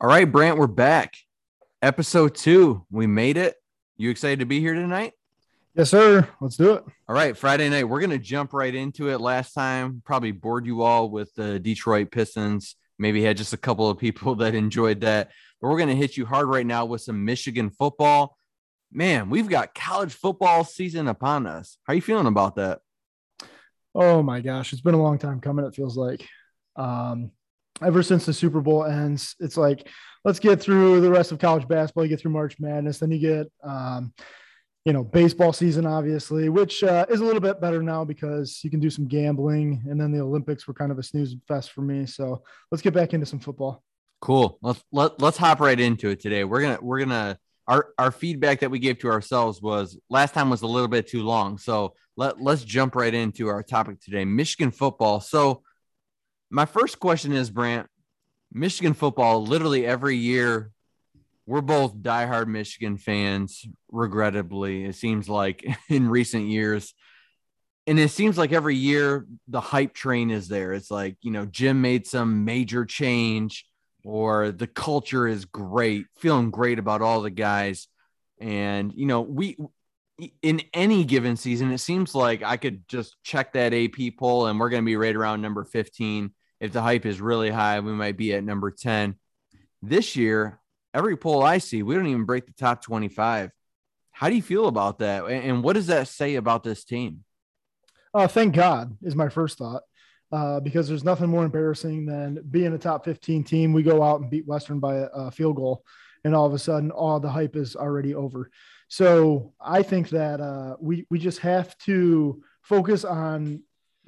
All right, Brant, we're back. Episode 2. We made it. You excited to be here tonight? Yes, sir. Let's do it. All right, Friday night. We're going to jump right into it. Last time, probably bored you all with the Detroit Pistons. Maybe had just a couple of people that enjoyed that. But we're going to hit you hard right now with some Michigan football. Man, we've got college football season upon us. How are you feeling about that? Oh, my gosh. It's been a long time coming, it feels like. Ever since the Super Bowl ends, it's like, let's get through the rest of college basketball. You get through March Madness. Then you get, baseball season, obviously, which is a little bit better now because you can do some gambling. And then the Olympics were kind of a snooze fest for me. So let's get back into some football. Cool. Let's hop right into it today. We're gonna our feedback that we gave to ourselves was last time was a little bit too long. So let's jump right into our topic today, Michigan football. So my first question is, Brant, Michigan football, literally every year, we're both diehard Michigan fans, regrettably, it seems like, in recent years. And it seems like every year the hype train is there. It's like, Jim made some major change or the culture is great, feeling great about all the guys. And, we in any given season, it seems like I could just check that AP poll and we're going to be right around number 15. If the hype is really high, we might be at number 10. This year, every poll I see, we don't even break the top 25. How do you feel about that? And what does that say about this team? Thank God is my first thought, because there's nothing more embarrassing than being a top 15 team. We go out and beat Western by a field goal, and all of a sudden, all the hype is already over. So I think that we just have to focus on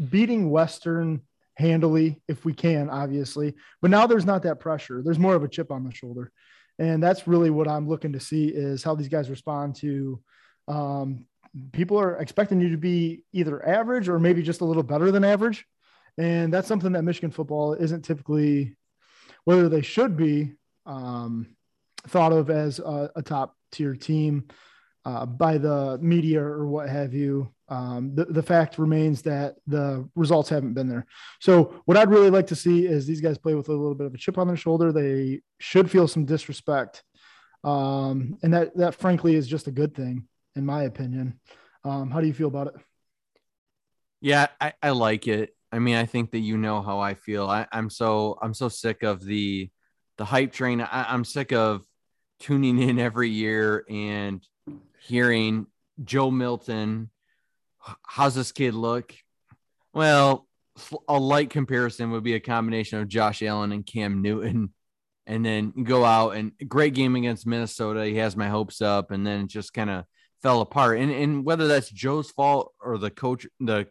beating Western handily if we can, obviously. But now there's not that pressure. There's more of a chip on the shoulder. And that's really what I'm looking to see is how these guys respond to people are expecting you to be either average or maybe just a little better than average. And that's something that Michigan football isn't typically, whether they should be thought of as a top tier team by the media or what have you. The fact remains that the results haven't been there. So what I'd really like to see is these guys play with a little bit of a chip on their shoulder. They should feel some disrespect. And that frankly is just a good thing in my opinion. How do you feel about it? Yeah, I like it. I mean, I think that how I feel. I'm so sick of the hype train. I'm sick of tuning in every year and hearing Joe Milton. How's this kid look? Well, a light comparison would be a combination of Josh Allen and Cam Newton, and then go out and great game against Minnesota. He has my hopes up, and then it just kind of fell apart. And whether that's Joe's fault or the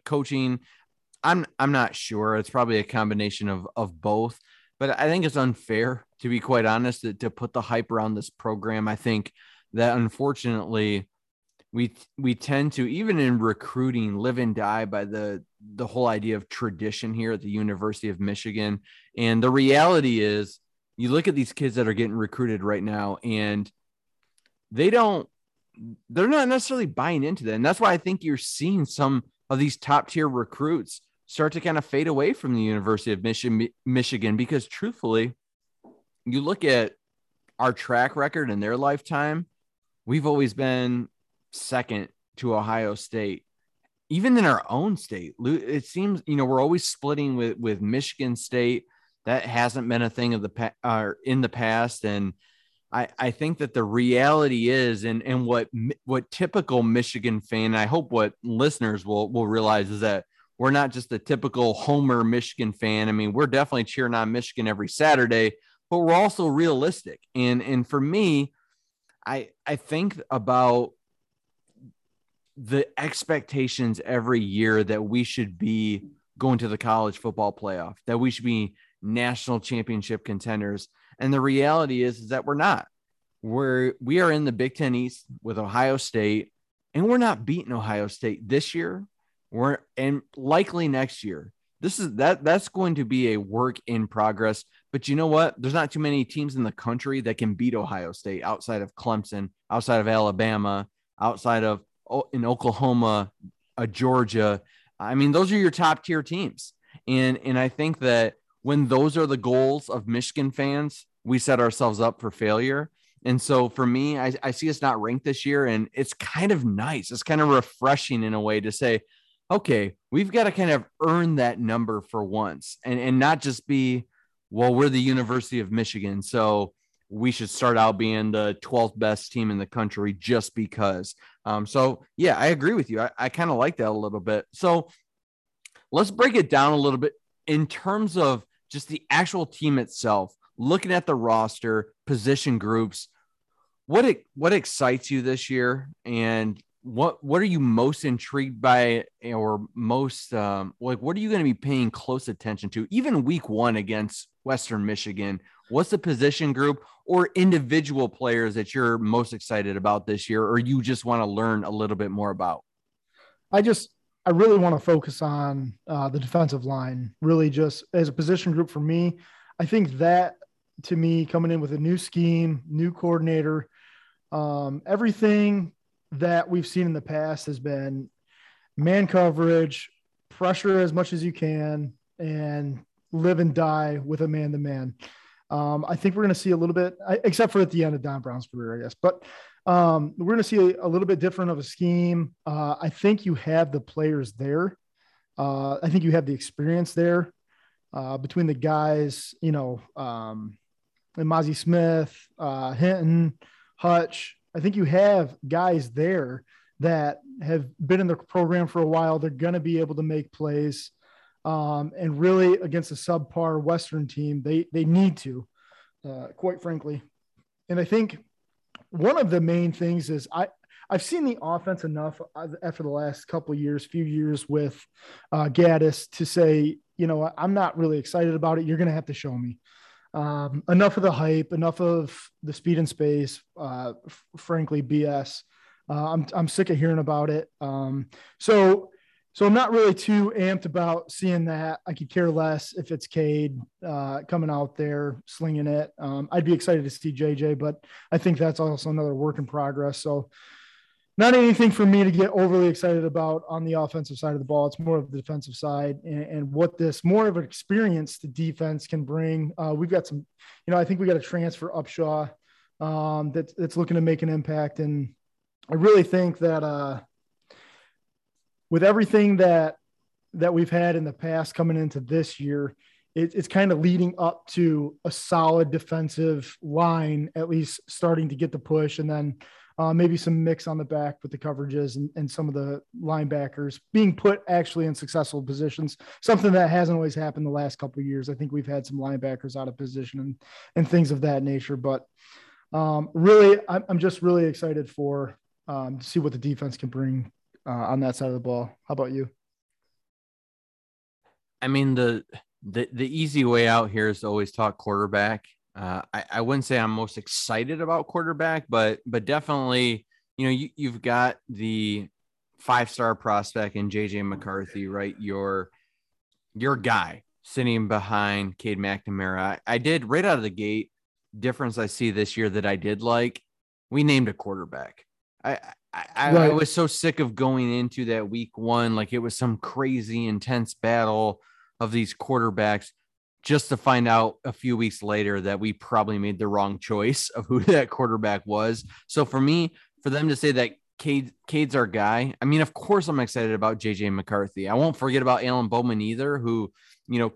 coaching, I'm not sure. It's probably a combination of both. But I think it's unfair, to be quite honest, to put the hype around this program. I think that unfortunately we tend to, even in recruiting, live and die by the whole idea of tradition here at the University of Michigan. And the reality is you look at these kids that are getting recruited right now and they're not necessarily buying into that. And that's why I think you're seeing some of these top tier recruits start to kind of fade away from the University of Michigan, because truthfully, you look at our track record in their lifetime, we've always been second to Ohio State, even in our own state. It seems, we're always splitting with Michigan State. That hasn't been a thing of in the past. And I think that the reality is, and what typical Michigan fan, I hope what listeners will realize is that we're not just the typical homer Michigan fan. I mean, we're definitely cheering on Michigan every Saturday, but we're also realistic. And for me, I think about the expectations every year that we should be going to the college football playoff, that we should be national championship contenders. And the reality is that we're not. We are in the Big Ten East with Ohio State, and we're not beating Ohio State this year. And likely next year. This is that's going to be a work in progress. But you know what? There's not too many teams in the country that can beat Ohio State outside of Clemson, outside of Alabama, outside of in Oklahoma, Georgia. I mean, those are your top tier teams. And I think that when those are the goals of Michigan fans, we set ourselves up for failure. And so for me, I see us not ranked this year, and it's kind of nice. It's kind of refreshing in a way to say, okay, we've got to kind of earn that number for once, and not just be, well, we're the University of Michigan, so we should start out being the 12th best team in the country just because. So yeah, I agree with you. I kind of like that a little bit. So let's break it down a little bit in terms of just the actual team itself, looking at the roster, position groups. What excites you this year, and what are you most intrigued by, or most what are you going to be paying close attention to, even week 1 against Western Michigan? What's the position group or individual players that you're most excited about this year, or you just want to learn a little bit more about? I really want to focus on the defensive line, really just as a position group for me. I think that, to me, coming in with a new scheme, new coordinator, everything that we've seen in the past has been man coverage, pressure as much as you can, and live and die with a man-to-man. I think we're going to see a little bit, except for at the end of Don Brown's career, I guess, but we're going to see a little bit different of a scheme. I think you have the players there. I think you have the experience there between the guys, and Mozzie Smith, Hinton, Hutch. I think you have guys there that have been in the program for a while. They're going to be able to make plays. And really against a subpar Western team, they need to, quite frankly. And I think one of the main things is I've seen the offense enough after the last few years with Gaddis to say, I'm not really excited about it. You're going to have to show me. Enough of the hype, enough of the speed and space, frankly, BS. I'm sick of hearing about it. So I'm not really too amped about seeing that. I could care less if it's Cade coming out there, slinging it. I'd be excited to see JJ, but I think that's also another work in progress. So not anything for me to get overly excited about on the offensive side of the ball. It's more of the defensive side and what this more of an experienced defense can bring. We've got some, I think we got a transfer, Upshaw, that's looking to make an impact. And I really think that, with everything that we've had in the past coming into this year, it's kind of leading up to a solid defensive line, at least starting to get the push, and then maybe some mix on the back with the coverages and some of the linebackers being put actually in successful positions, something that hasn't always happened the last couple of years. I think we've had some linebackers out of position and things of that nature. But really, I'm just really excited to see what the defense can bring on that side of the ball. How about you? I mean, the easy way out here is to always talk quarterback. I wouldn't say I'm most excited about quarterback, but definitely, you've got the 5-star prospect in JJ McCarthy, right? Your guy sitting behind Cade McNamara. I did right out of the gate difference I see this year that I did like. We named a quarterback. I was so sick of going into that week 1 like it was some crazy intense battle of these quarterbacks, just to find out a few weeks later that we probably made the wrong choice of who that quarterback was. So for me, for them to say that Cade's our guy, I mean, of course I'm excited about JJ McCarthy. I won't forget about Alan Bowman either, who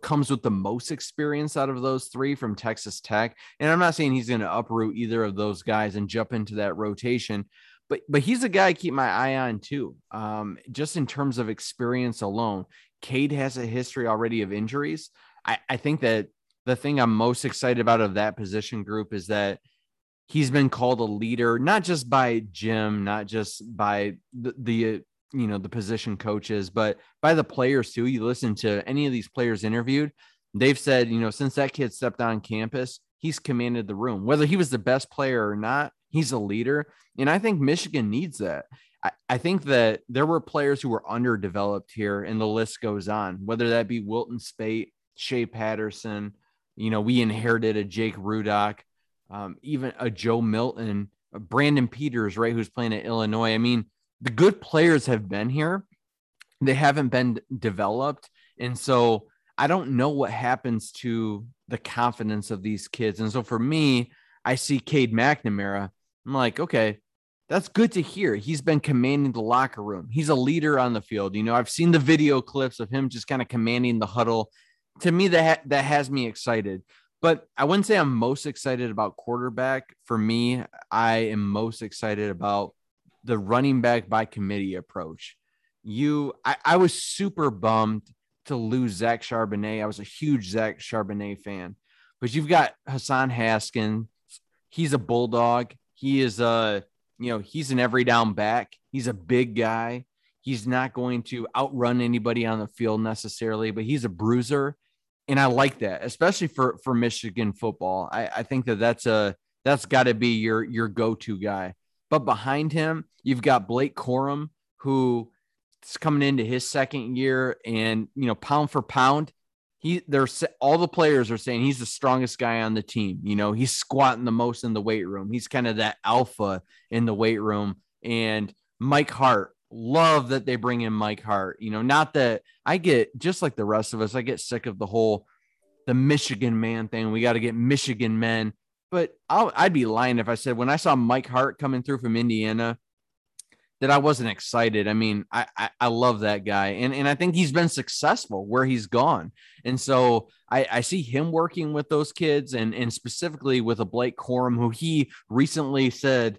comes with the most experience out of those three from Texas Tech. And I'm not saying he's going to uproot either of those guys and jump into that rotation, but he's a guy I keep my eye on too. Just in terms of experience alone, Cade has a history already of injuries. I think that the thing I'm most excited about of that position group is that he's been called a leader, not just by Jim, not just by the position coaches, but by the players too. You listen to any of these players interviewed, they've said, since that kid stepped on campus, he's commanded the room, whether he was the best player or not. He's a leader, and I think Michigan needs that. I think that there were players who were underdeveloped here, and the list goes on, whether that be Wilton Spate, Shea Patterson. We inherited a Jake Rudock, even a Joe Milton, a Brandon Peters, right, who's playing at Illinois. I mean, the good players have been here. They haven't been developed, and so I don't know what happens to the confidence of these kids. And so for me, I see Cade McNamara. I'm like, okay, that's good to hear. He's been commanding the locker room. He's a leader on the field. You know, I've seen the video clips of him just kind of commanding the huddle. To me, that has me excited. But I wouldn't say I'm most excited about quarterback. For me, I am most excited about the running back by committee approach. I was super bummed to lose Zach Charbonnet. I was a huge Zach Charbonnet fan. But you've got Hassan Haskins. He's a bulldog. He is he's an every down back. He's a big guy. He's not going to outrun anybody on the field necessarily, but he's a bruiser. And I like that, especially for Michigan football. I think that's got to be your go-to guy. But behind him, you've got Blake Corum, who is coming into his second year, and pound for pound, all the players are saying he's the strongest guy on the team. He's squatting the most in the weight room. He's kind of that alpha in the weight room. And Mike Hart. Love that they bring in Mike Hart. Not that I get, just like the rest of us, I get sick of the Michigan man thing. We got to get Michigan men. But I'd be lying if I said when I saw Mike Hart coming through from Indiana that I wasn't excited. I mean, I love that guy. And I think he's been successful where he's gone. And so I see him working with those kids and specifically with a Blake Corum, who he recently said,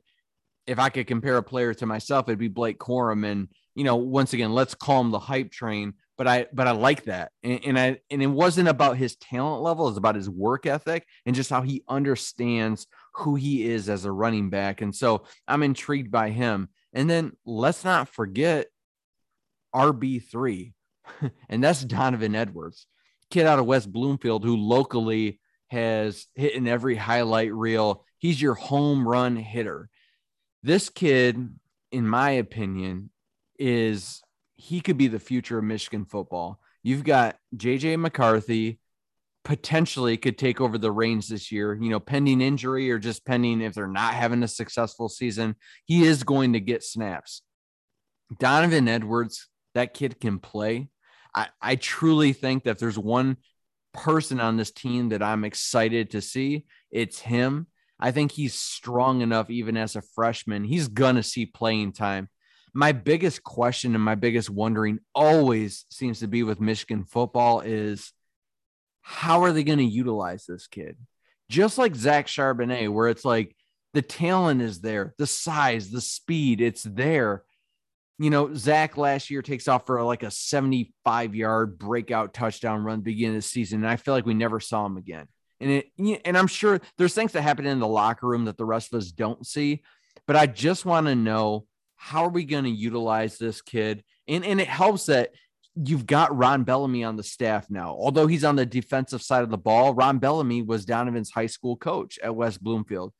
if I could compare a player to myself, it'd be Blake Corum. And, once again, let's calm the hype train, but I like that. And it wasn't about his talent level. It's about his work ethic and just how he understands who he is as a running back. And so I'm intrigued by him. And then let's not forget RB3, and that's Donovan Edwards, kid out of West Bloomfield, who locally has hit in every highlight reel. He's your home run hitter. This kid, in my opinion, he could be the future of Michigan football. You've got JJ McCarthy potentially could take over the reins this year, pending injury or just pending if they're not having a successful season. He is going to get snaps. Donovan Edwards, that kid can play. I truly think that if there's one person on this team that I'm excited to see, it's him. I think he's strong enough, even as a freshman, he's going to see playing time. My biggest question and my biggest wondering always seems to be with Michigan football is how are they going to utilize this kid? Just like Zach Charbonnet, where it's like the talent is there, the size, the speed, it's there. Zach last year takes off for like a 75-yard breakout touchdown run beginning of the season, and I feel like we never saw him again. And I'm sure there's things that happen in the locker room that the rest of us don't see, but I just want to know how are we going to utilize this kid? And it helps that you've got Ron Bellamy on the staff now. Although he's on the defensive side of the ball, Ron Bellamy was Donovan's high school coach at West Bloomfield,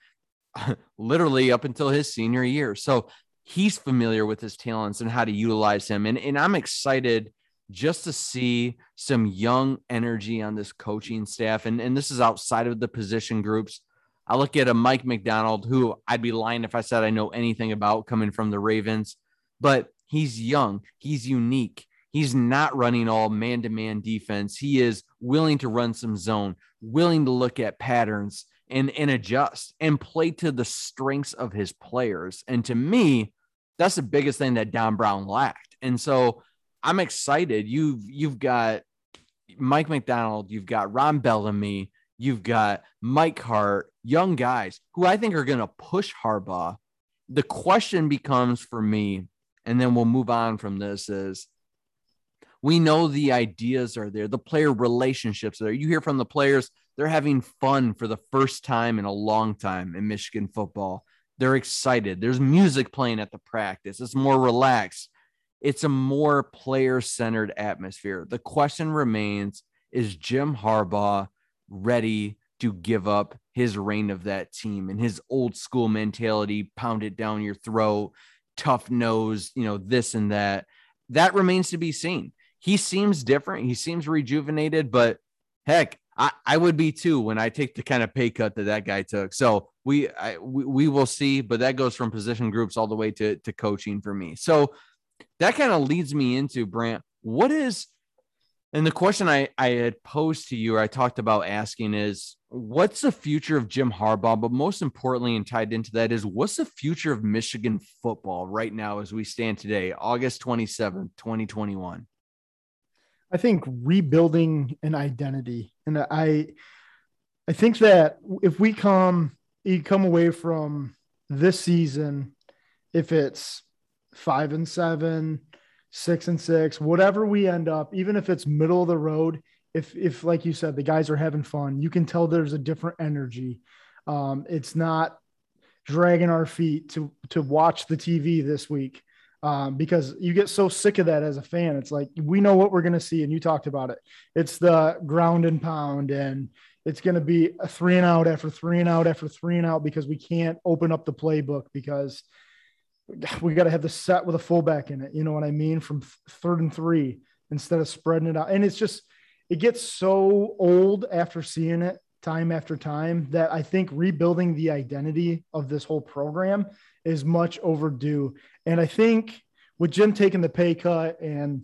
literally up until his senior year. So he's familiar with his talents and how to utilize him. And I'm excited just to see some young energy on this coaching staff. And this is outside of the position groups. I look at a Mike McDonald, who I'd be lying if I said I know anything about, coming from the Ravens, but he's young. He's unique. He's not running all man-to-man defense. He is willing to run some zone, willing to look at patterns and adjust and play to the strengths of his players. And to me, that's the biggest thing that Don Brown lacked. And so I'm excited. You've got Mike McDonald, you've got Ron Bellamy, you've got Mike Hart, young guys who I think are going to push Harbaugh. The question becomes for me, and then we'll move on from this, is we know the ideas are there. The player relationships are there. You hear from the players, they're having fun for the first time in a long time in Michigan football. They're excited. There's music playing at the practice. It's more relaxed. It's a more player-centered atmosphere. The question remains, is Jim Harbaugh ready to give up his reign of that team and his old school mentality, pound it down your throat, tough nose, this and that? That remains to be seen. He seems different. He seems rejuvenated, but heck, I would be too when I take the kind of pay cut that guy took. So we will see, but that goes from position groups all the way to coaching for me. So that kind of leads me into, Brant, what is And the question I had posed to you, or I talked about asking, is what's the future of Jim Harbaugh? But most importantly, and tied into that, is what's the future of Michigan football right now as we stand today, August 27th, 2021? I think rebuilding an identity. And I think that if we come away from this season, if it's 5-7, 6-6, whatever we end up, even if it's middle of the road, if like you said, the guys are having fun, you can tell there's a different energy. It's not dragging our feet to watch the TV this week. Because you get so sick of that as a fan. It's like, we know what we're going to see. And you talked about it. It's the ground and pound, and it's going to be a 3-and-out after 3-and-out after 3-and-out, because we can't open up the playbook, because we got to have the set with a fullback in it. You know what I mean? From 3rd and 3 instead of spreading it out. And it's just, it gets so old after seeing it time after time that I think rebuilding the identity of this whole program is much overdue. And I think with Jim taking the pay cut and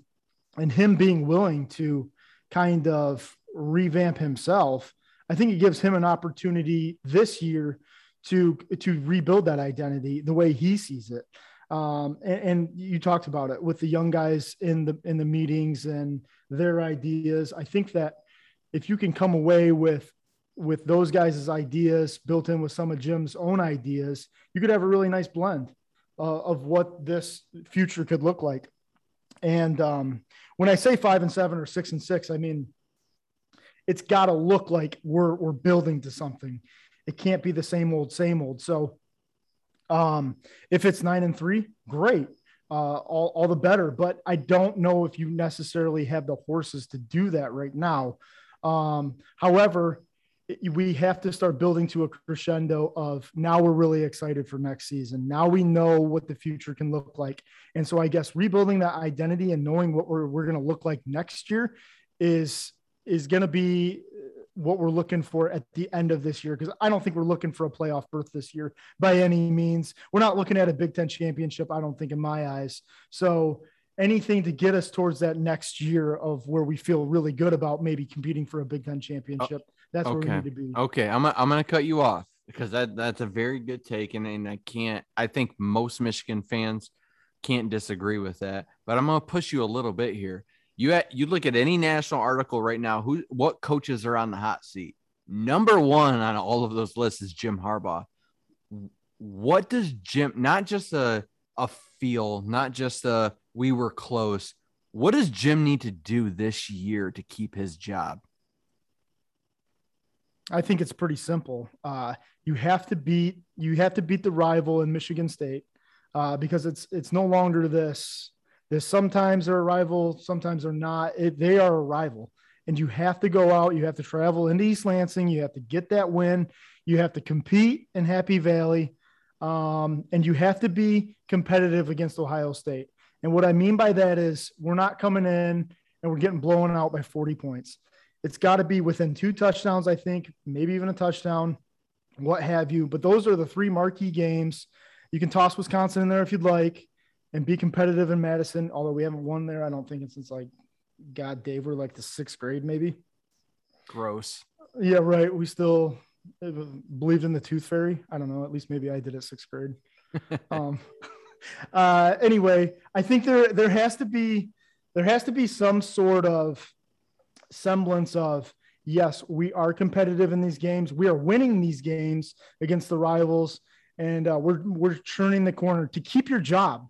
him being willing to kind of revamp himself, I think it gives him an opportunity this year to rebuild that identity the way he sees it. And you talked about it with the young guys in the meetings and their ideas. I think that if you can come away with those guys' ideas built in with some of Jim's own ideas, you could have a really nice blend of what this future could look like. And when I say 5-7 or 6-6, I mean, it's got to look like we're building to something. It can't be the same old. So if it's 9-3, great. All the better, but I don't know if you necessarily have the horses to do that right now. However, we have to start building to a crescendo of, now we're really excited for next season. Now we know what the future can look like. And so I guess rebuilding that identity and knowing what we're going to look like next year is going to be what we're looking for at the end of this year. Cause I don't think we're looking for a playoff berth this year by any means. We're not looking at a Big Ten championship, I don't think, in my eyes. So anything to get us towards that next year of where we feel really good about maybe competing for a Big Ten championship. That's okay. Where we need to be. Okay. I'm going to cut you off, because that's a very good take. And I think most Michigan fans can't disagree with that, but I'm going to push you a little bit here. You look at any national article right now, what coaches are on the hot seat? Number one on all of those lists is Jim Harbaugh. What does Jim, not just a feel, not just we were close. What does Jim need to do this year to keep his job? I think it's pretty simple. You have to beat the rival in Michigan State, because it's no longer this. Sometimes they're a rival, sometimes they're not. They are a rival, and you have to go out. You have to travel into East Lansing. You have to get that win. You have to compete in Happy Valley, and you have to be competitive against Ohio State. And what I mean by that is, we're not coming in and we're getting blown out by 40 points. It's got to be within 2 touchdowns, I think, maybe even a touchdown, what have you. But those are the 3 marquee games. You can toss Wisconsin in there if you'd like and be competitive in Madison, although we haven't won there, I don't think, since, Dave, we're like the 6th grade maybe. Gross. Yeah, right. We still believed in the tooth fairy. I don't know. At least maybe I did at 6th grade. Anyway, I think there has to be some sort of semblance of, yes, we are competitive in these games. We are winning these games against the rivals, and we're churning the corner to keep your job.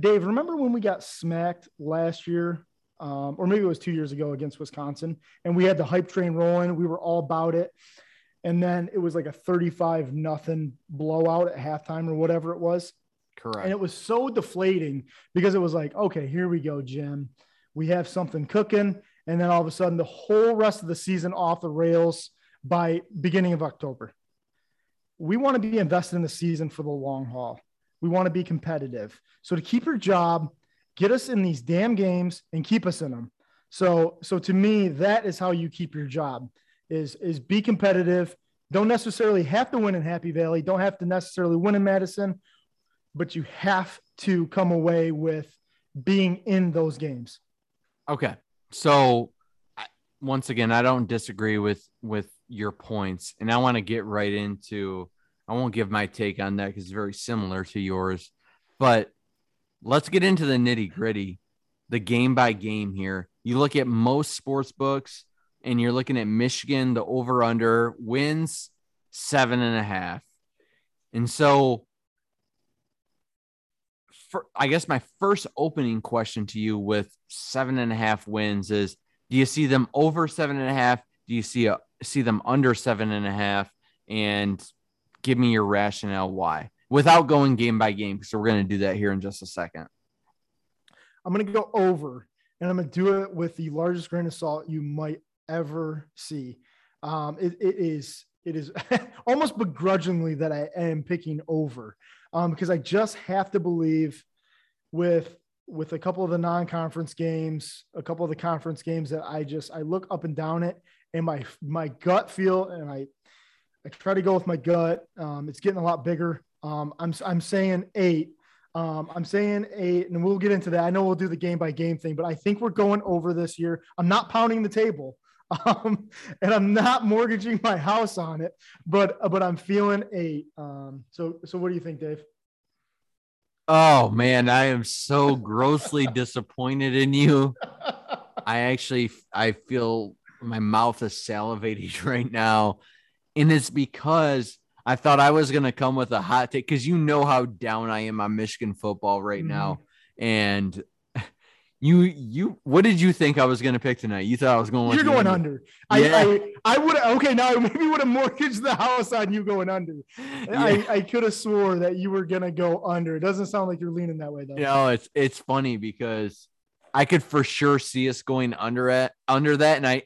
Dave, remember when we got smacked last year, or maybe it was 2 years ago against Wisconsin, and we had the hype train rolling. We were all about it. And then it was like a 35-0 blowout at halftime or whatever it was. Correct. And it was so deflating, because it was like, okay, here we go, Jim. We have something cooking. And then all of a sudden, the whole rest of the season off the rails by beginning of October. We want to be invested in the season for the long haul. We want to be competitive. So to keep your job, get us in these damn games and keep us in them. So to me, that is how you keep your job, is be competitive. Don't necessarily have to win in Happy Valley. Don't have to necessarily win in Madison, but you have to come away with being in those games. Okay. So once again, I don't disagree with your points, and I want to get right into, I won't give my take on that because it's very similar to yours, but let's get into the nitty gritty, the game by game here. You look at most sports books and you're looking at Michigan, the over under wins 7.5. And so I guess my first opening question to you with 7.5 wins is, do you see them over 7.5? Do you see them under 7.5? And give me your rationale why, without going game by game, because we're going to do that here in just a second. I'm going to go over, and I'm going to do it with the largest grain of salt you might ever see. It is almost begrudgingly that I am picking over, because I just have to believe with a couple of the non-conference games, a couple of the conference games that I look up and down it, and my gut feel, and I try to go with my gut. It's getting a lot bigger. I'm saying 8. I'm saying 8, and we'll get into that. I know we'll do the game by game thing, but I think we're going over this year. I'm not pounding the table, and I'm not mortgaging my house on it, but I'm feeling 8. So what do you think, Dave? Oh man, I am so grossly disappointed in you. I feel my mouth is salivating right now. And it's because I thought I was going to come with a hot take, because you know how down I am on Michigan football right now. And you, what did you think I was going to pick tonight? You thought I was going. You're going under. Yeah. I would. Okay. Now I maybe would have mortgaged the house on you going under. Yeah. I could have swore that you were going to go under. It doesn't sound like you're leaning that way though. No, it's funny because I could for sure see us going under that.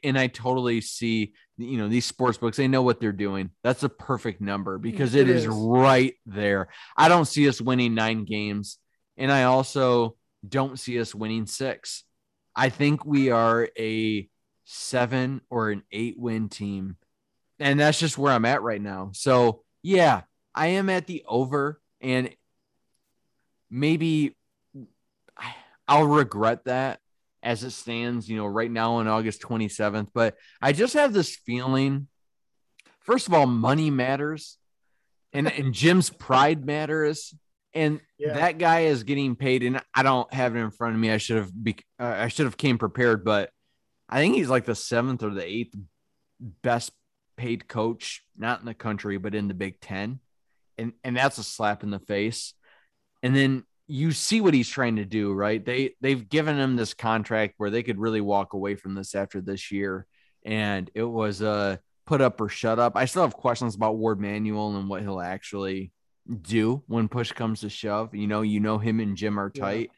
And I totally see, you know, these sports books, they know what they're doing. That's a perfect number because it is right there. I don't see us winning 9 games. And I also don't see us winning 6. I think we are a 7 or an 8 win team. And that's just where I'm at right now. So yeah, I am at the over, and maybe I'll regret that as it stands, you know, right now on August 27th. But I just have this feeling, first of all, money matters, and Jim's pride matters. And that guy is getting paid, and I don't have it in front of me. I should have came prepared, but I think he's like the 7th or the 8th best paid coach, not in the country, but in the Big Ten. And that's a slap in the face. And then you see what he's trying to do, right? They've given him this contract where they could really walk away from this after this year. And it was a put up or shut up. I still have questions about Ward Manuel and what he'll actually do when push comes to shove. You know him and Jim are tight,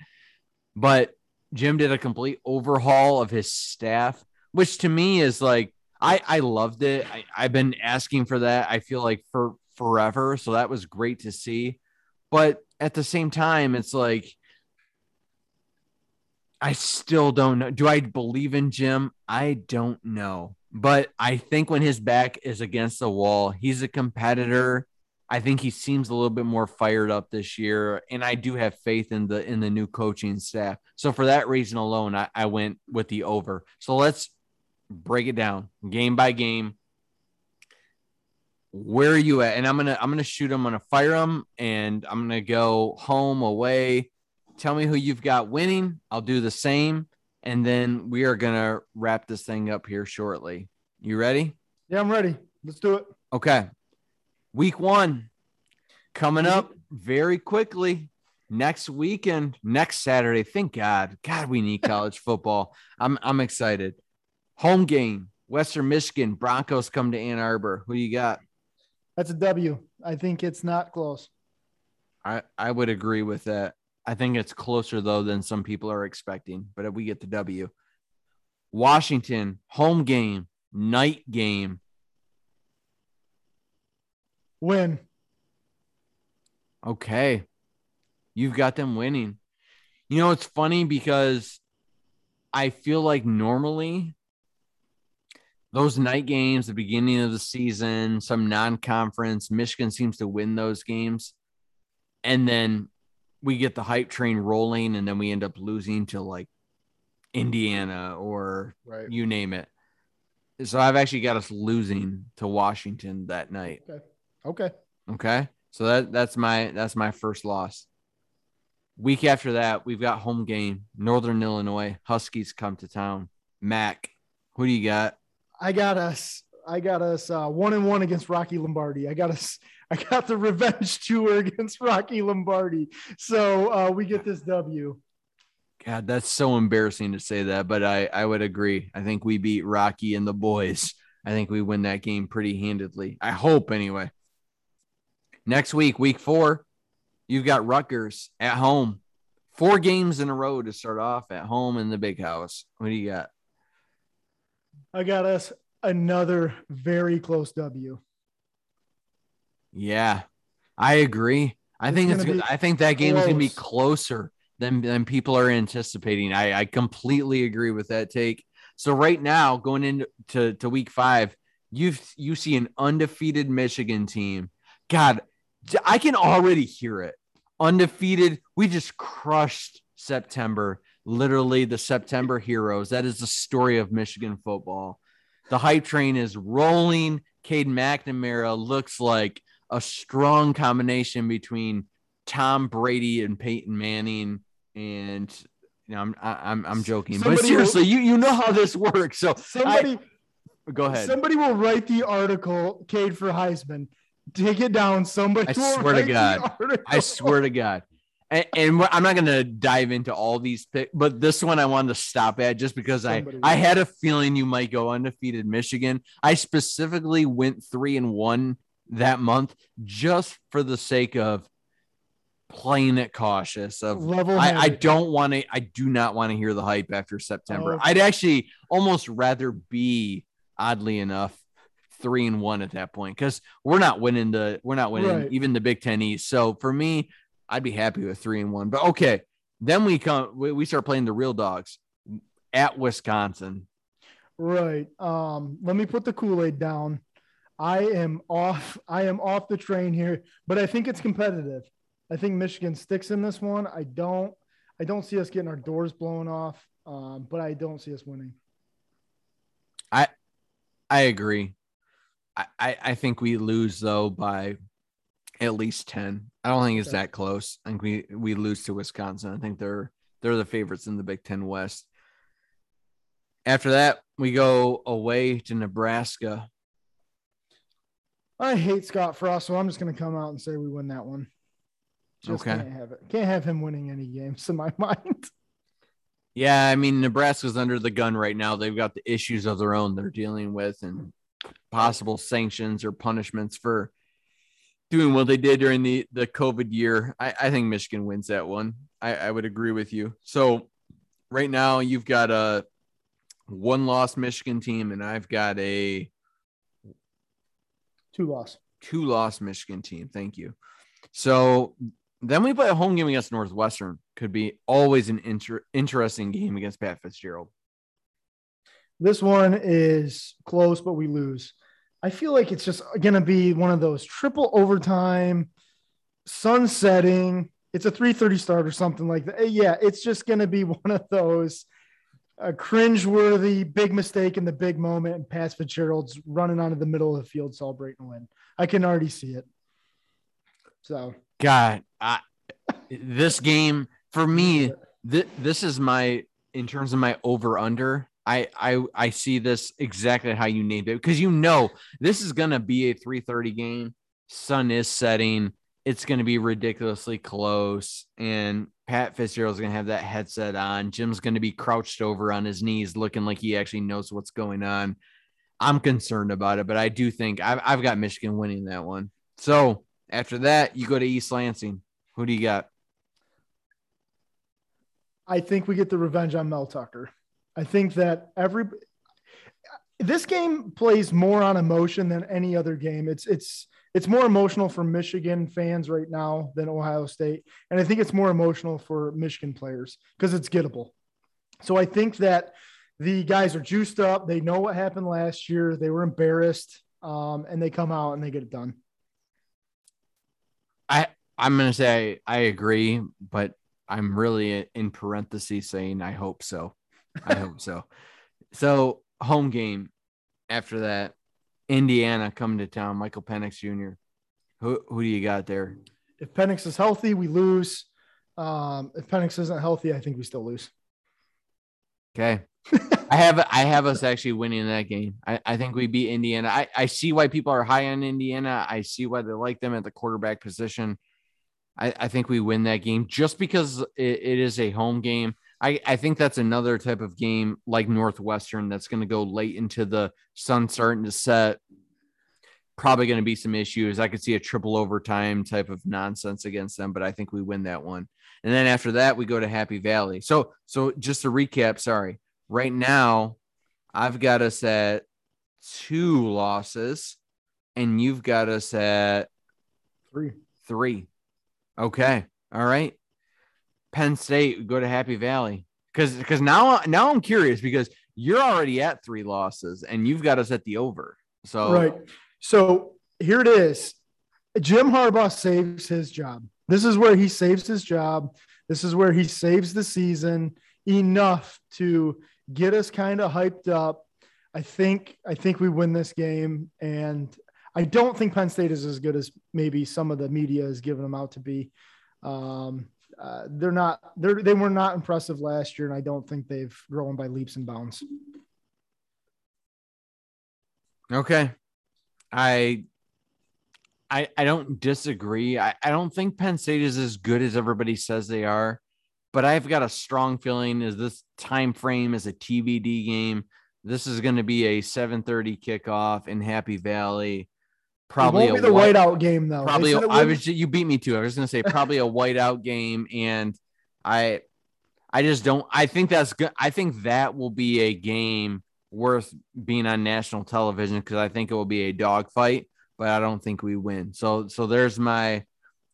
but Jim did a complete overhaul of his staff, which to me is like, I loved it. I've been asking for that. I feel like for forever. So that was great to see. But at the same time, it's like, I still don't know. Do I believe in Jim? I don't know, but I think when his back is against the wall, he's a competitor. I think he seems a little bit more fired up this year, and I do have faith in the new coaching staff. So for that reason alone, I went with the over. So let's break it down game by game. Where are you at? And I'm gonna shoot them. I'm gonna fire them, and I'm gonna go home, away. Tell me who you've got winning. I'll do the same, and then we are gonna wrap this thing up here shortly. You ready? Yeah, I'm ready. Let's do it. Okay. Week 1 coming up very quickly next weekend, next Saturday. Thank God. God, we need college football. I'm excited. Home game, Western Michigan, Broncos come to Ann Arbor. Who you got? That's a W. I think it's not close. I would agree with that. I think it's closer, though, than some people are expecting, but we get the W. Washington, home game, night game. Win. Okay. You've got them winning. You know, it's funny because I feel like normally those night games, the beginning of the season, some non-conference, Michigan seems to win those games. And then we get the hype train rolling, and then we end up losing to like Indiana or right. you name it. So I've actually got us losing to Washington that night. Okay. So that's my first loss. Week after that, we've got home game, Northern Illinois. Huskies come to town. Mac, who do you got? I got us 1-1 against Rocky Lombardi. I got the revenge tour against Rocky Lombardi. So we get this W. God, that's so embarrassing to say that, but I would agree. I think we beat Rocky and the boys. I think we win that game pretty handedly. I hope anyway. Next week, week 4, you've got Rutgers at home. 4 games in a row to start off at home in the big house. What do you got? I got us another very close W. Yeah, I agree. I think that game is going to be closer than people are anticipating. I completely agree with that take. So right now, going into week 5, you see an undefeated Michigan team. God, I can already hear it. Undefeated. We just crushed September. Literally the September heroes. That is the story of Michigan football. The hype train is rolling. Cade McNamara looks like a strong combination between Tom Brady and Peyton Manning, and you know, I'm joking, but seriously, you know how this works. So go ahead. Somebody will write the article, Cade for Heisman. Take it down. Somebody. I swear to God. And I'm not going to dive into all these picks, but this one I wanted to stop at just because I had a feeling you might go undefeated Michigan. I specifically went 3-1 that month just for the sake of playing it cautious. I do not want to hear the hype after September. Oh, okay. I'd actually almost rather be, oddly enough, 3-1 at that point because we're not winning right. even the Big Ten East. So for me, I'd be happy with 3-1, but okay. Then we start playing the real dogs at Wisconsin. Right. Let me put the Kool-Aid down. I am off the train here, but I think it's competitive. I think Michigan sticks in this one. I don't see us getting our doors blown off, but I don't see us winning. I agree. I think we lose though by at least 10. I don't think it's that close. I think we lose to Wisconsin. I think they're the favorites in the Big Ten West. After that, we go away to Nebraska. I hate Scott Frost, so I'm just going to come out and say we win that one. Can't have him winning any games in my mind. Yeah, I mean, Nebraska's under the gun right now. They've got the issues of their own they're dealing with and possible sanctions or punishments for doing what they did during the COVID year. I think Michigan wins that one. I would agree with you. So right now you've got a 1-loss Michigan team, and I've got a 2-loss Michigan team. Thank you. So then we play a home game against Northwestern. Could be always an interesting game against Pat Fitzgerald. This one is close, but we lose. I feel like it's just going to be one of those triple overtime, sunsetting. It's a 3:30 start or something like that. Yeah, it's just going to be one of those cringeworthy big mistake in the big moment, and Pat Fitzgerald's running onto the middle of the field celebrating a win. I can already see it. So, God, this game for me, this is my, in terms of my over-under. I see this exactly how you named it because, you know, this is going to be a 3:30 game. Sun is setting. It's going to be ridiculously close. And Pat Fitzgerald's going to have that headset on. Jim's going to be crouched over on his knees looking like he actually knows what's going on. I'm concerned about it, but I do think I've got Michigan winning that one. So after that, you go to East Lansing. Who do you got? I think we get the revenge on Mel Tucker. I think that this game plays more on emotion than any other game. It's more emotional for Michigan fans right now than Ohio State. And I think it's more emotional for Michigan players because it's gettable. So I think that the guys are juiced up. They know what happened last year. They were embarrassed and they come out and they get it done. I'm going to say I agree, but I'm really in parentheses saying I hope so. I hope so. So home game after that, Indiana coming to town, Michael Penix Jr. Who do you got there? If Penix is healthy, we lose. If Penix isn't healthy, I think we still lose. Okay. I have us actually winning that game. I think we beat Indiana. I see why people are high on Indiana. I see why they like them at the quarterback position. I think we win that game just because it is a home game. I think that's another type of game like Northwestern that's going to go late into the sun starting to set. Probably going to be some issues. I could see a triple overtime type of nonsense against them, but I think we win that one. And then after that, we go to Happy Valley. So just to recap, sorry. Right now, I've got us at 2 losses, and you've got us at 3. Okay. All right. Penn State, we go to Happy Valley. Because now I'm curious because you're already at 3 losses, and you've got us at the over. So right. So here it is. Jim Harbaugh saves his job. This is where he saves his job. This is where he saves the season enough to get us kind of hyped up. I think we win this game. And I don't think Penn State is as good as maybe some of the media is giving them out to be. They were not impressive last year, and I don't think they've grown by leaps and bounds. Okay. I don't disagree. I don't think Penn State is as good as everybody says they are, but I've got a strong feeling is this time frame is a TBD game. This is going to be a 7:30 kickoff in Happy Valley. Probably won't be the whiteout game though. You beat me to it. I was going to say probably a whiteout game, and I just don't. I think that's good. I think that will be a game worth being on national television because I think it will be a dogfight, but I don't think we win. So there's my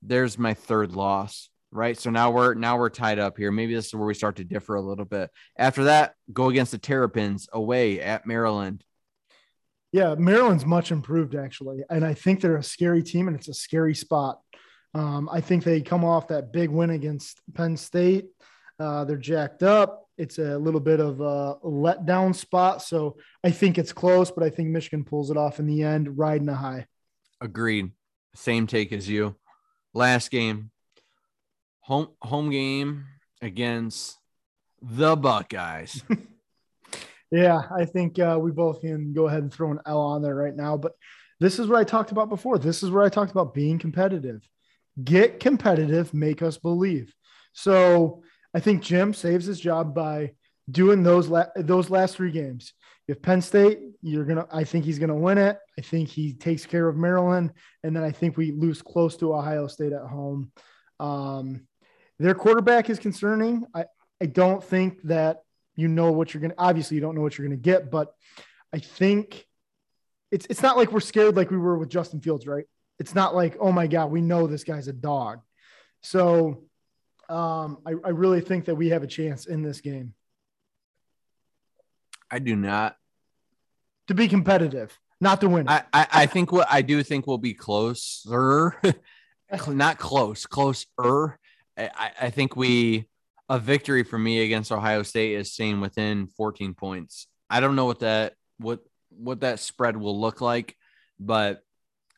3rd loss, right? So now we're tied up here. Maybe this is where we start to differ a little bit. After that, go against the Terrapins away at Maryland. Yeah, Maryland's much improved actually, and I think they're a scary team and it's a scary spot. I think they come off that big win against Penn State. They're jacked up. It's a little bit of a letdown spot. So I think it's close, but I think Michigan pulls it off in the end, riding a high. Agreed. Same take as you. Last game, home game against the Buckeyes. Yeah, I think we both can go ahead and throw an L on there right now. But this is what I talked about before. This is where I talked about being competitive. Get competitive, make us believe. So I think Jim saves his job by doing those last 3 games. If Penn State, I think he's gonna win it. I think he takes care of Maryland, and then I think we lose close to Ohio State at home. Their quarterback is concerning. I don't think that obviously you don't know what you're gonna get, but I think it's not like we're scared like we were with Justin Fields, right? It's not like, oh my God, we know this guy's a dog. So I really think that we have a chance in this game. I do not. To be competitive, not to win. I think what I do think will be closer, not close, closer. I think a victory for me against Ohio State is staying within 14 points. I don't know what that spread will look like, but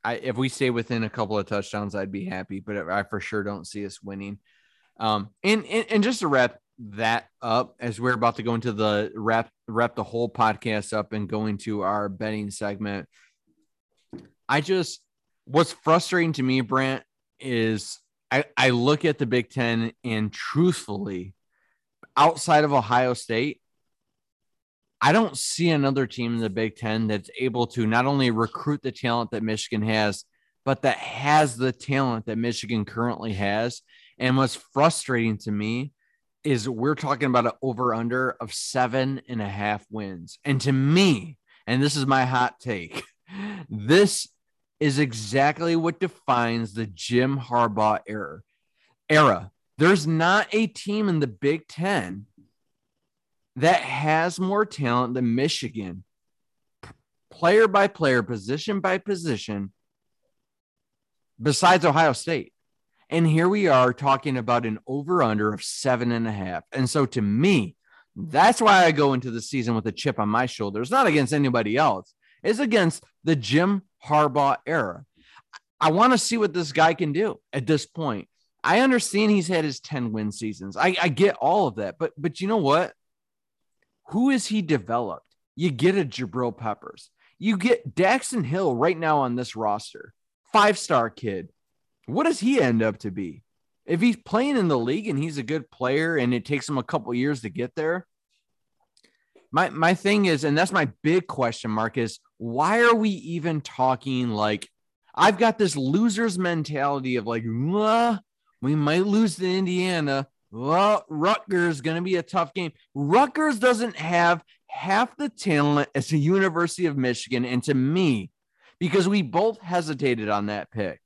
if we stay within a couple of touchdowns, I'd be happy, but I for sure don't see us winning. And just to wrap that up, as we're about to go into the wrap the whole podcast up and go into our betting segment, what's frustrating to me, Brant, is I look at the Big Ten and truthfully, outside of Ohio State, I don't see another team in the Big Ten that's able to not only recruit the talent that Michigan has, but that has the talent that Michigan currently has. And what's frustrating to me is we're talking about an over-under of 7.5 wins. And to me, and this is my hot take, this is exactly what defines the Jim Harbaugh era. There's not a team in the Big Ten that has more talent than Michigan, player by player, position by position, besides Ohio State. And here we are talking about an over-under of 7.5. And so to me, That's why I go into the season with a chip on my shoulder. It's not against anybody else. It's against the Jim Harbaugh era. I want to see what this guy can do at this point. I understand he's had his 10-win seasons. I get all of that. But you know what? Who is he developed? You get a Jabril Peppers. You get Daxton Hill right now on this roster. Five-star kid. What does he end up to be? If he's playing in the league and he's a good player and it takes him a couple years to get there, my thing is, and that's my big question mark, is why are we even talking? Like, I've got this loser's mentality of like, we might lose to Indiana. Well, Rutgers going to be a tough game. Rutgers doesn't have half the talent as the University of Michigan. And to me, because we both hesitated on that pick,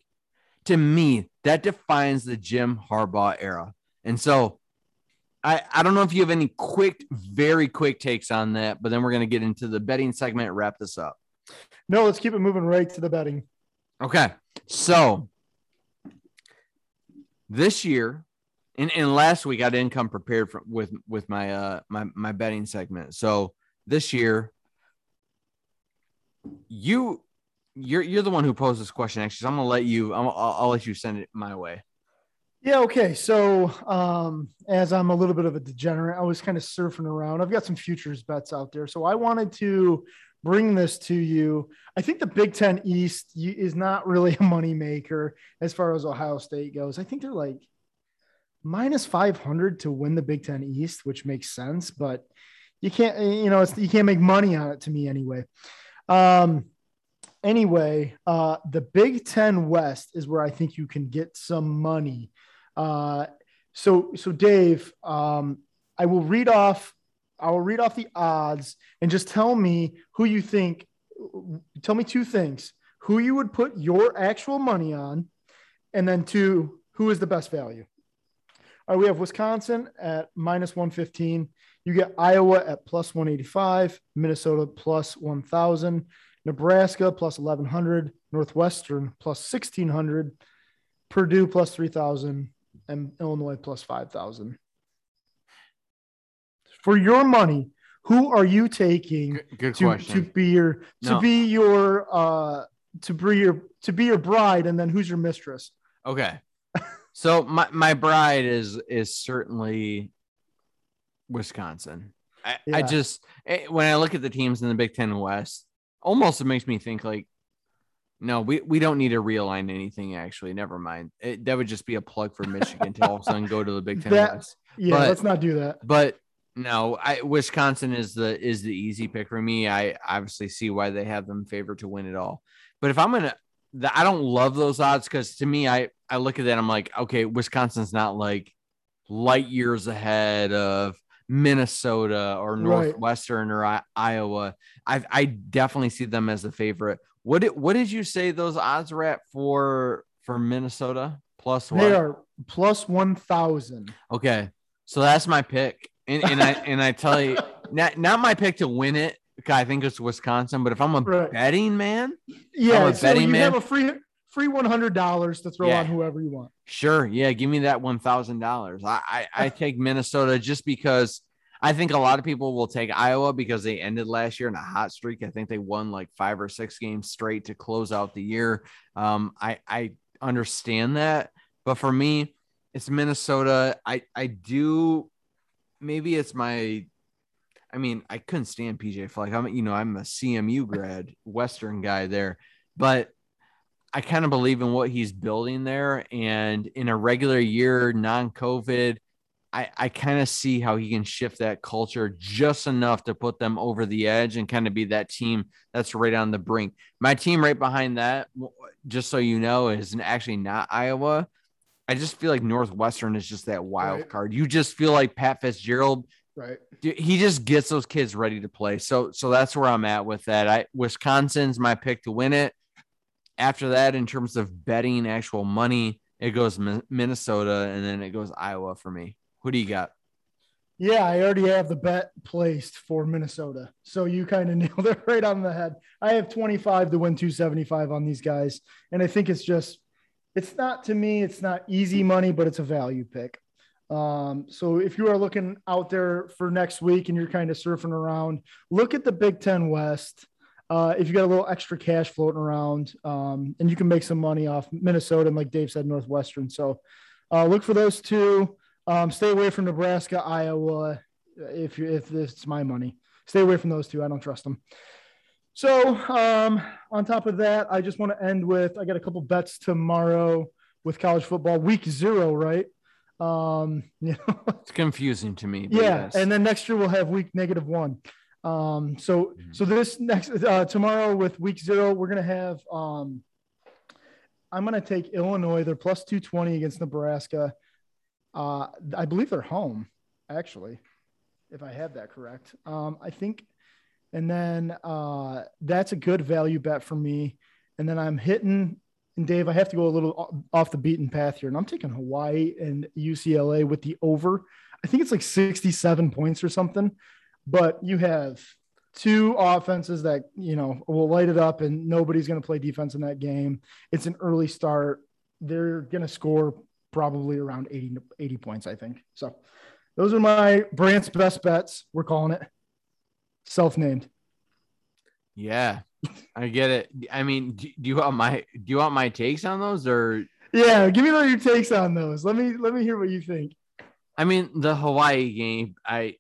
to me, that defines the Jim Harbaugh era. And so I don't know if you have any very quick takes on that, but then we're going to get into the betting segment and wrap this up. No, let's keep it moving right to the betting. Okay. So this year and last week I didn't come prepared with my my betting segment. So this year you're the one who posed this question, actually. So I'm going to let you, I'll let you send it my way. Yeah. Okay. So as I'm a little bit of a degenerate, I was kind of surfing around. I've got some futures bets out there. So I wanted to bring this to you. I think the Big Ten East is not really a moneymaker as far as Ohio State goes. I think they're like -500 to win the Big Ten East, which makes sense, but you can't, you can't make money on it to me anyway. Anyway, the Big Ten West is where I think you can get some money. So Dave, I will read off the odds and just tell me who you think. Tell me two things: who you would put your actual money on, and then two, who is the best value. All right, we have Wisconsin at -115. You get Iowa at +185, Minnesota +1,000. Nebraska +1,100, Northwestern +1,600, Purdue +3,000, and Illinois +5,000. For your money, who are you taking to be your bride, and then who's your mistress? Okay, so my bride is certainly Wisconsin. I just, when I look at the teams in the Big Ten West, almost it makes me think like, no, we don't need to realign anything. Actually, never mind. That would just be a plug for Michigan to all of a sudden go to the Big Ten West. Yeah, let's not do that. But no, Wisconsin is the easy pick for me. I obviously see why they have them favored to win it all. But if I'm gonna, I don't love those odds because to me, I look at that, I'm like, okay, Wisconsin's not like light years ahead of Minnesota or Northwestern, right, or Iowa. I definitely see them as the favorite. What did you say those odds were at for Minnesota? Plus what? They are +1,000. Okay, so that's my pick, and I tell you, not my pick to win it. I think it's Wisconsin, but if I'm a betting man, have a free $100 to throw on whoever you want. Sure. Yeah. Give me that $1,000. I take Minnesota just because I think a lot of people will take Iowa because they ended last year in a hot streak. I think they won like 5 or 6 games straight to close out the year. I understand that, but for me, it's Minnesota. I couldn't stand PJ Fleck. I'm a CMU grad, Western guy there, but I kind of believe in what he's building there, and in a regular year, non-COVID, I kind of see how he can shift that culture just enough to put them over the edge and kind of be that team that's right on the brink. My team right behind that, just so you know, is actually not Iowa. I just feel like Northwestern is just that wild card. You just feel like Pat Fitzgerald, right? He just gets those kids ready to play. So that's where I'm at with that. Wisconsin's my pick to win it. After that, in terms of betting actual money, it goes Minnesota, and then it goes Iowa for me. Who do you got? Yeah, I already have the bet placed for Minnesota, so you kind of nailed it right on the head. I have 25 to win 275 on these guys, and I think it's not easy money, but it's a value pick. So if you are looking out there for next week and you're kind of surfing around, look at the Big Ten West. If you got a little extra cash floating around, and you can make some money off Minnesota and, like Dave said, Northwestern. So look for those two. Stay away from Nebraska, Iowa. If it's my money, stay away from those two. I don't trust them. So on top of that, I just want to end with, I got a couple bets tomorrow with college football week 0, right? It's confusing to me. Yeah. Yes. And then next year we'll have week -1. So this next, tomorrow with week 0, we're going to have, I'm going to take Illinois. They're +220 against Nebraska. I believe they're home, actually, if I have that correct. I think, and then that's a good value bet for me. And then I'm hitting, and Dave, I have to go a little off the beaten path here, and I'm taking Hawaii and UCLA with the over. I think it's like 67 points or something, but you have two offenses that, will light it up, and nobody's going to play defense in that game. It's an early start. They're going to score probably around 80 points, I think. So those are my Brant's best bets. We're calling it self-named. Yeah, I get it. I mean, do you want my takes on those, or? Yeah, give me your takes on those. Let me hear what you think. I mean, the Hawaii game, I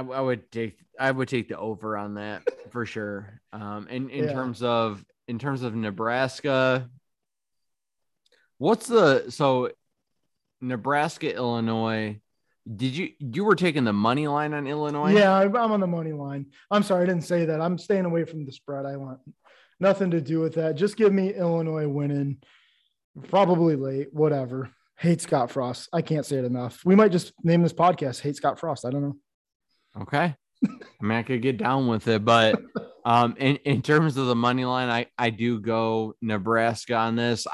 would take the over on that for sure. In terms of Nebraska, Nebraska, Illinois, you were taking the money line on Illinois? Yeah, I'm on the money line. I'm sorry, I didn't say that. I'm staying away from the spread. I want nothing to do with that. Just give me Illinois winning, probably late, whatever. Hate Scott Frost. I can't say it enough. We might just name this podcast Hate Scott Frost. I don't know. Okay. I mean, I could get down with it, but in terms of the money line, I do go Nebraska on this.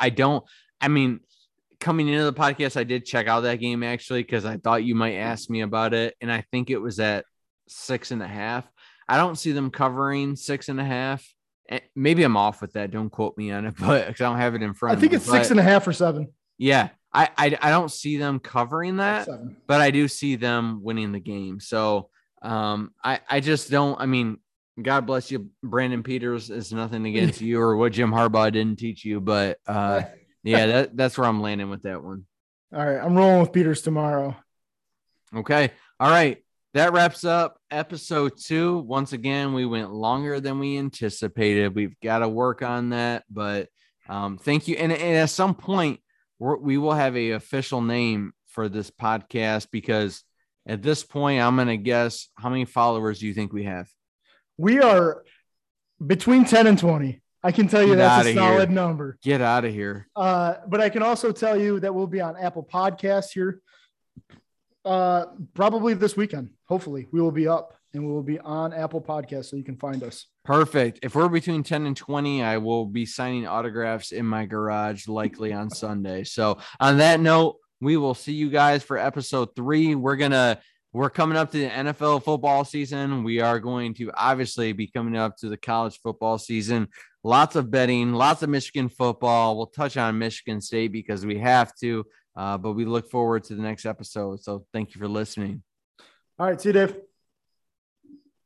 Coming into the podcast, I did check out that game, actually, because I thought you might ask me about it, and I think it was at 6.5. I don't see them covering 6.5. Maybe I'm off with that. Don't quote me on it, but because I don't have it in front of me. I think it's 6.5 or 7. Yeah, I don't see them covering that, but I do see them winning the game. So I just don't. I mean, God bless you, Brandon Peters. It's nothing against you or what Jim Harbaugh didn't teach you, but. Yeah, that's where I'm landing with that one. All right, I'm rolling with Peters tomorrow. Okay. All right, that wraps up episode 2. Once again, we went longer than we anticipated. We've got to work on that, but thank you. And at some point, we will have an official name for this podcast, because at this point, I'm going to guess, how many followers do you think we have? We are between 10 and 20. I can tell you that's a solid number. Get out of here. But I can also tell you that we'll be on Apple Podcasts here probably this weekend. Hopefully, we will be up and we will be on Apple Podcasts, so you can find us. Perfect. If we're between 10 and 20, I will be signing autographs in my garage, likely on Sunday. So on that note, we will see you guys for episode 3. We're coming up to the NFL football season. We are going to obviously be coming up to the college football season. Lots of betting, lots of Michigan football. We'll touch on Michigan State because we have to, but we look forward to the next episode. So thank you for listening. All right. See you, Dave.